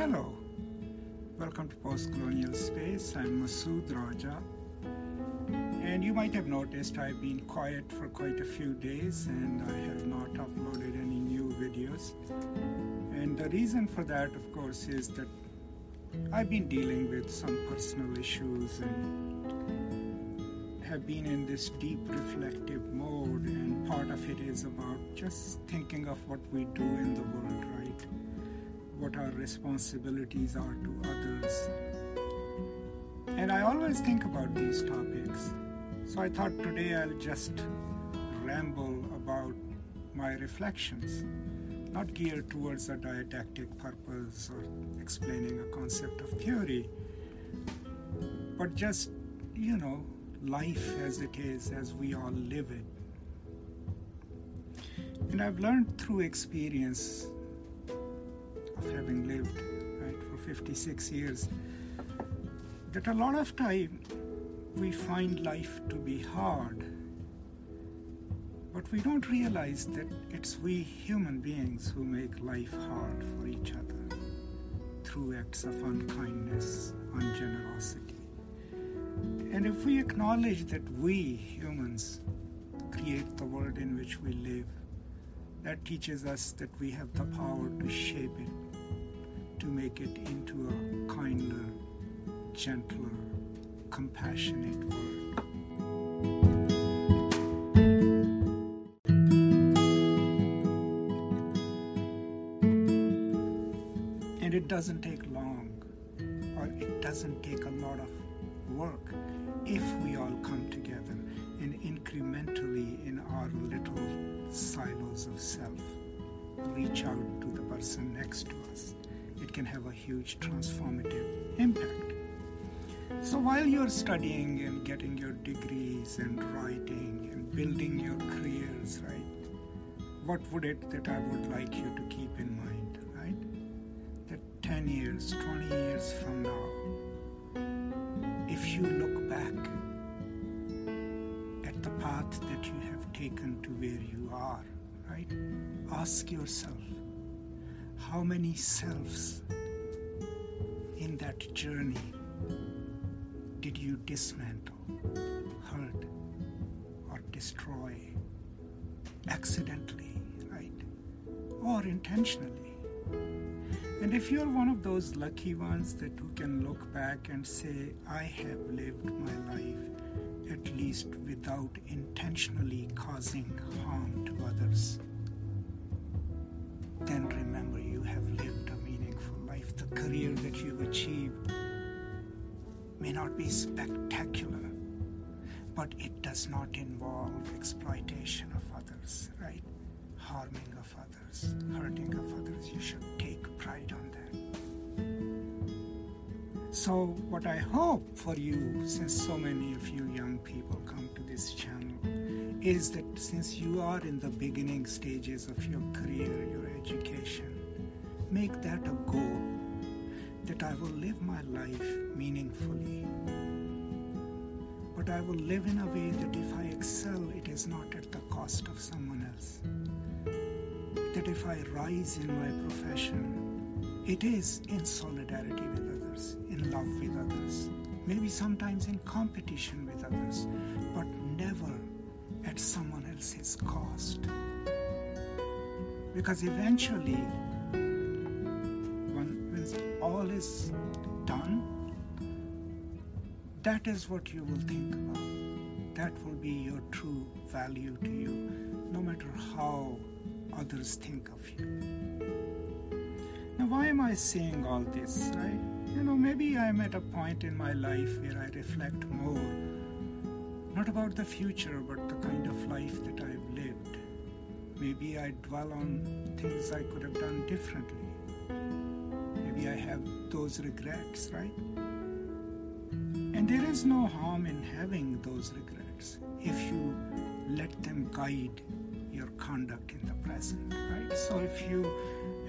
Hello, welcome to Post-Colonial Space. I'm Masood Raja, and you might have noticed I've been quiet for quite a few days and I have not uploaded any new videos. And the reason for that, of course, is that I've been dealing with some personal issues and have been in this deep reflective mode, and part of it is about just thinking of what we do in the world, right? What our responsibilities are to others. And I always think about these topics. So I thought today I'll just ramble about my reflections, not geared towards a didactic purpose or explaining a concept of theory, but just, you know, life as it is, as we all live it. And I've learned through experience, having lived for 56 years, that a lot of time we find life to be hard, but we don't realize that it's we human beings who make life hard for each other through acts of unkindness, ungenerosity. And if we acknowledge that we humans create the world in which we live, that teaches us that we have the power to shape it, to make it into a kinder, gentler, compassionate world. And it doesn't take long, or it doesn't take a lot of work if we all come together and incrementally in our little silos of self reach out to the person next to us. It can have a huge transformative impact. So while you're studying and getting your degrees and writing and building your careers, right, what would it that I would like you to keep in mind, right? That 10 years, 20 years from now, if you look back at the path that you have taken to where you are, right, ask yourself, how many selves in that journey did you dismantle, hurt, or destroy accidentally, right? Or intentionally? And if you're one of those lucky ones that who can look back and say, I have lived my life at least without intentionally causing harm to others, then remember, you have lived a meaningful life. The career that you've achieved may not be spectacular, but it does not involve exploitation of others, right? Harming of others, hurting of others. You should take pride on that. So what I hope for you, since so many of you young people come to this channel, is that since you are in the beginning stages of your career, your education, make that a goal, that I will live my life meaningfully. But I will live in a way that if I excel, it is not at the cost of someone else. That if I rise in my profession, it is in solidarity with others, in love with others, maybe sometimes in competition with others, but never at someone else's cost. Because eventually, when all is done, that is what you will think about. That will be your true value to you, no matter how others think of you. Now, why am I saying all this, right? You know, maybe I'm at a point in my life where I reflect more, not about the future, but the kind of life that I've lived. Maybe I dwell on things I could have done differently. Maybe I have those regrets, right? And there is no harm in having those regrets if you let them guide your conduct in the present, right? So if you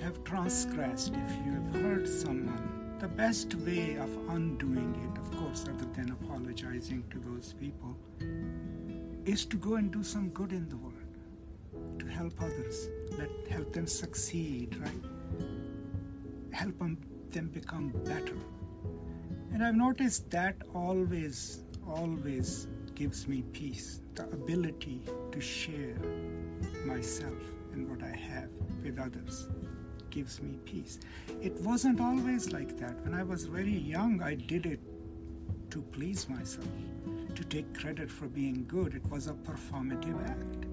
have transgressed, if you have hurt someone, the best way of undoing it, of course, other than apologizing to those people, is to go and do some good in the world. To help others, help them succeed, right? Help them them become better. And I've noticed that always gives me peace, the ability to share myself and what I have with others gives me peace. It wasn't always like that. When I was very young, I did it to please myself, to take credit for being good. It was a performative act.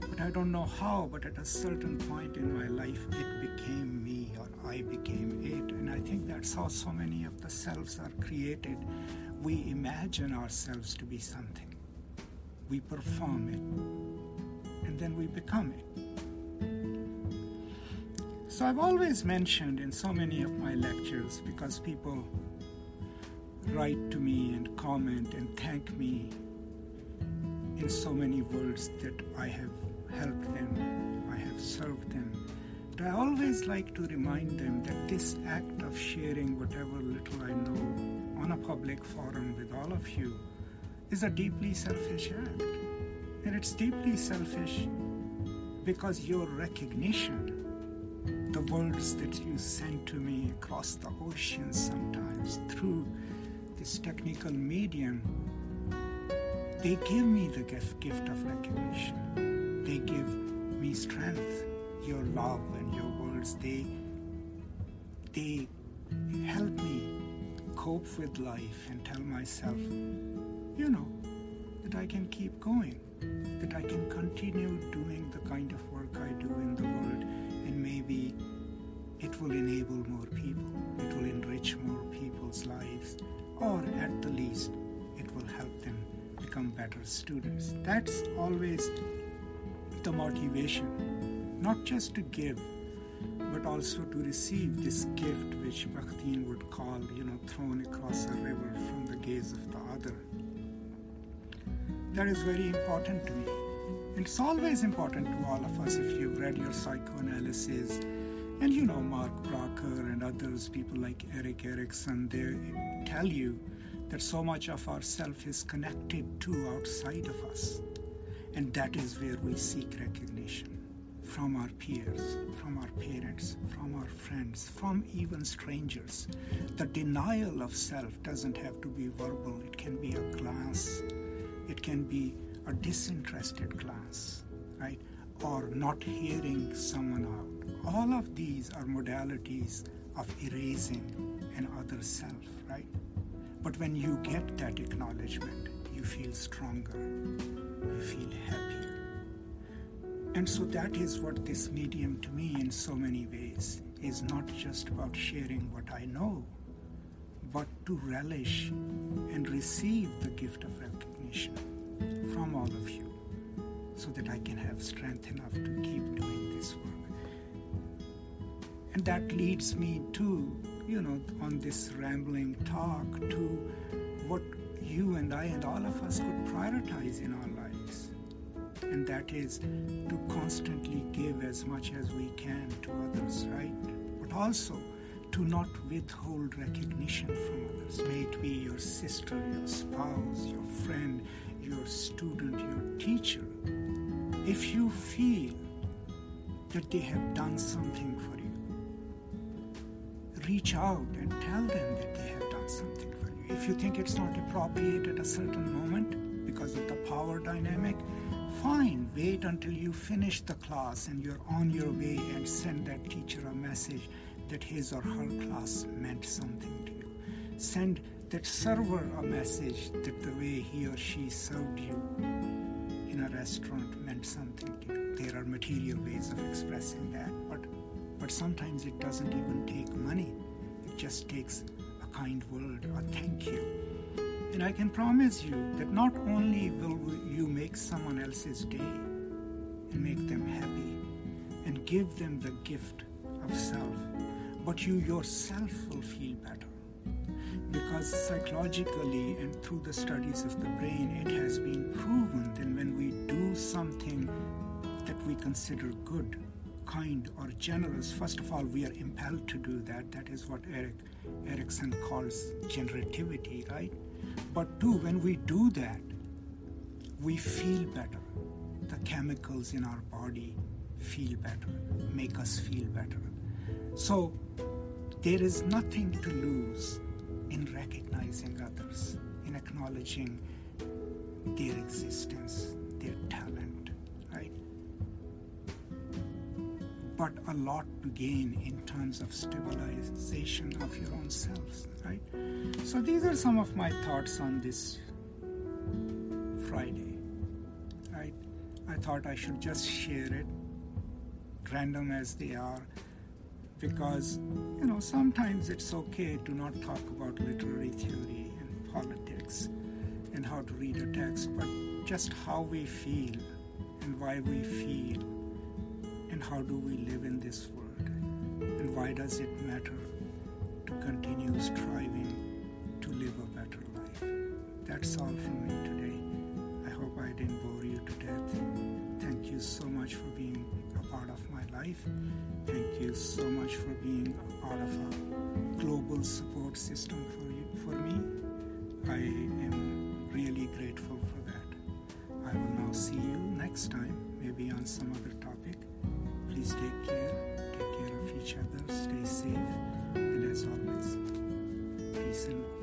But I don't know how, but at a certain point in my life, it became me, or I became it. And I think that's how so many of the selves are created. We imagine ourselves to be something. We perform it, and then we become it. So I've always mentioned in so many of my lectures, because people write to me and comment and thank me in so many words that I have helped them, I have served them. But I always like to remind them that this act of sharing whatever little I know on a public forum with all of you is a deeply selfish act. And it's deeply selfish because your recognition, the words that you send to me across the ocean sometimes through this technical medium, they give me the gift of recognition. They give me strength, your love and your words. They help me cope with life and tell myself, you know, that I can keep going, that I can continue doing the kind of work I do in the world, and maybe it will enable more people, it will enrich more people's lives, or at the least, it will help them become better students. That's always the motivation, not just to give, but also to receive this gift which Bakhtin would call, you know, thrown across a river from the gaze of the other. That is very important to me. And it's always important to all of us if you've read your psychoanalysis. And you know, Mark Bracher and others, people like Eric Erikson, they tell you that so much of ourself is connected to outside of us. And that is where we seek recognition from our peers, from our parents, from our friends, from even strangers. The denial of self doesn't have to be verbal. It can be a glance. It can be a disinterested glance, right? Or not hearing someone out. All of these are modalities of erasing an other self, right? But when you get that acknowledgement, you feel stronger, you feel happier. And so that is what this medium to me in so many ways is, not just about sharing what I know, but to relish and receive the gift of recognition from all of you, so that I can have strength enough to keep doing this work. And that leads me to, you know, on this rambling talk, to what you and I and all of us could prioritize in our lives. And that is to constantly give as much as we can to others, right? But also to not withhold recognition from others. May it be your sister, your spouse, your friend, your student, your teacher. If you feel that they have done something for you, reach out and tell them that they have done something for you. If you think it's not appropriate at a certain moment because of the power dynamic, fine, wait until you finish the class and you're on your way and send that teacher a message that his or her class meant something to you. Send that server a message that the way he or she served you in a restaurant meant something to you. There are material ways of expressing that, but sometimes it doesn't even take money. It just takes a kind word, a thank you. And I can promise you that not only will you make someone else's day and make them happy and give them the gift of self, but you yourself will feel better. Because psychologically and through the studies of the brain, it has been proven that when we do something that we consider good, kind or generous, first of all, we are impelled to do that. That is what Eric Erikson calls generativity, right? But two, when we do that, we feel better. The chemicals in our body feel better, make us feel better. So There is nothing to lose in recognizing others, in acknowledging their existence, their talent, right? But a lot to gain in terms of stabilization of your own selves, right? So these are some of my thoughts on this Friday, right? I thought I should just share it, random as they are, because, you know, sometimes it's okay to not talk about literary theory and politics and how to read a text, but just how we feel and why we feel and how do we live in this world and why does it matter to continue striving to live a better life. That's all from me today. I hope I didn't bore you to death. Thank you so much for being a part of my life. Thank you so much for being a part of a global support system for me. I am really grateful for that. I will now see you next time, maybe on some other topic. Please take care of each other, stay safe, and as always, peace and love.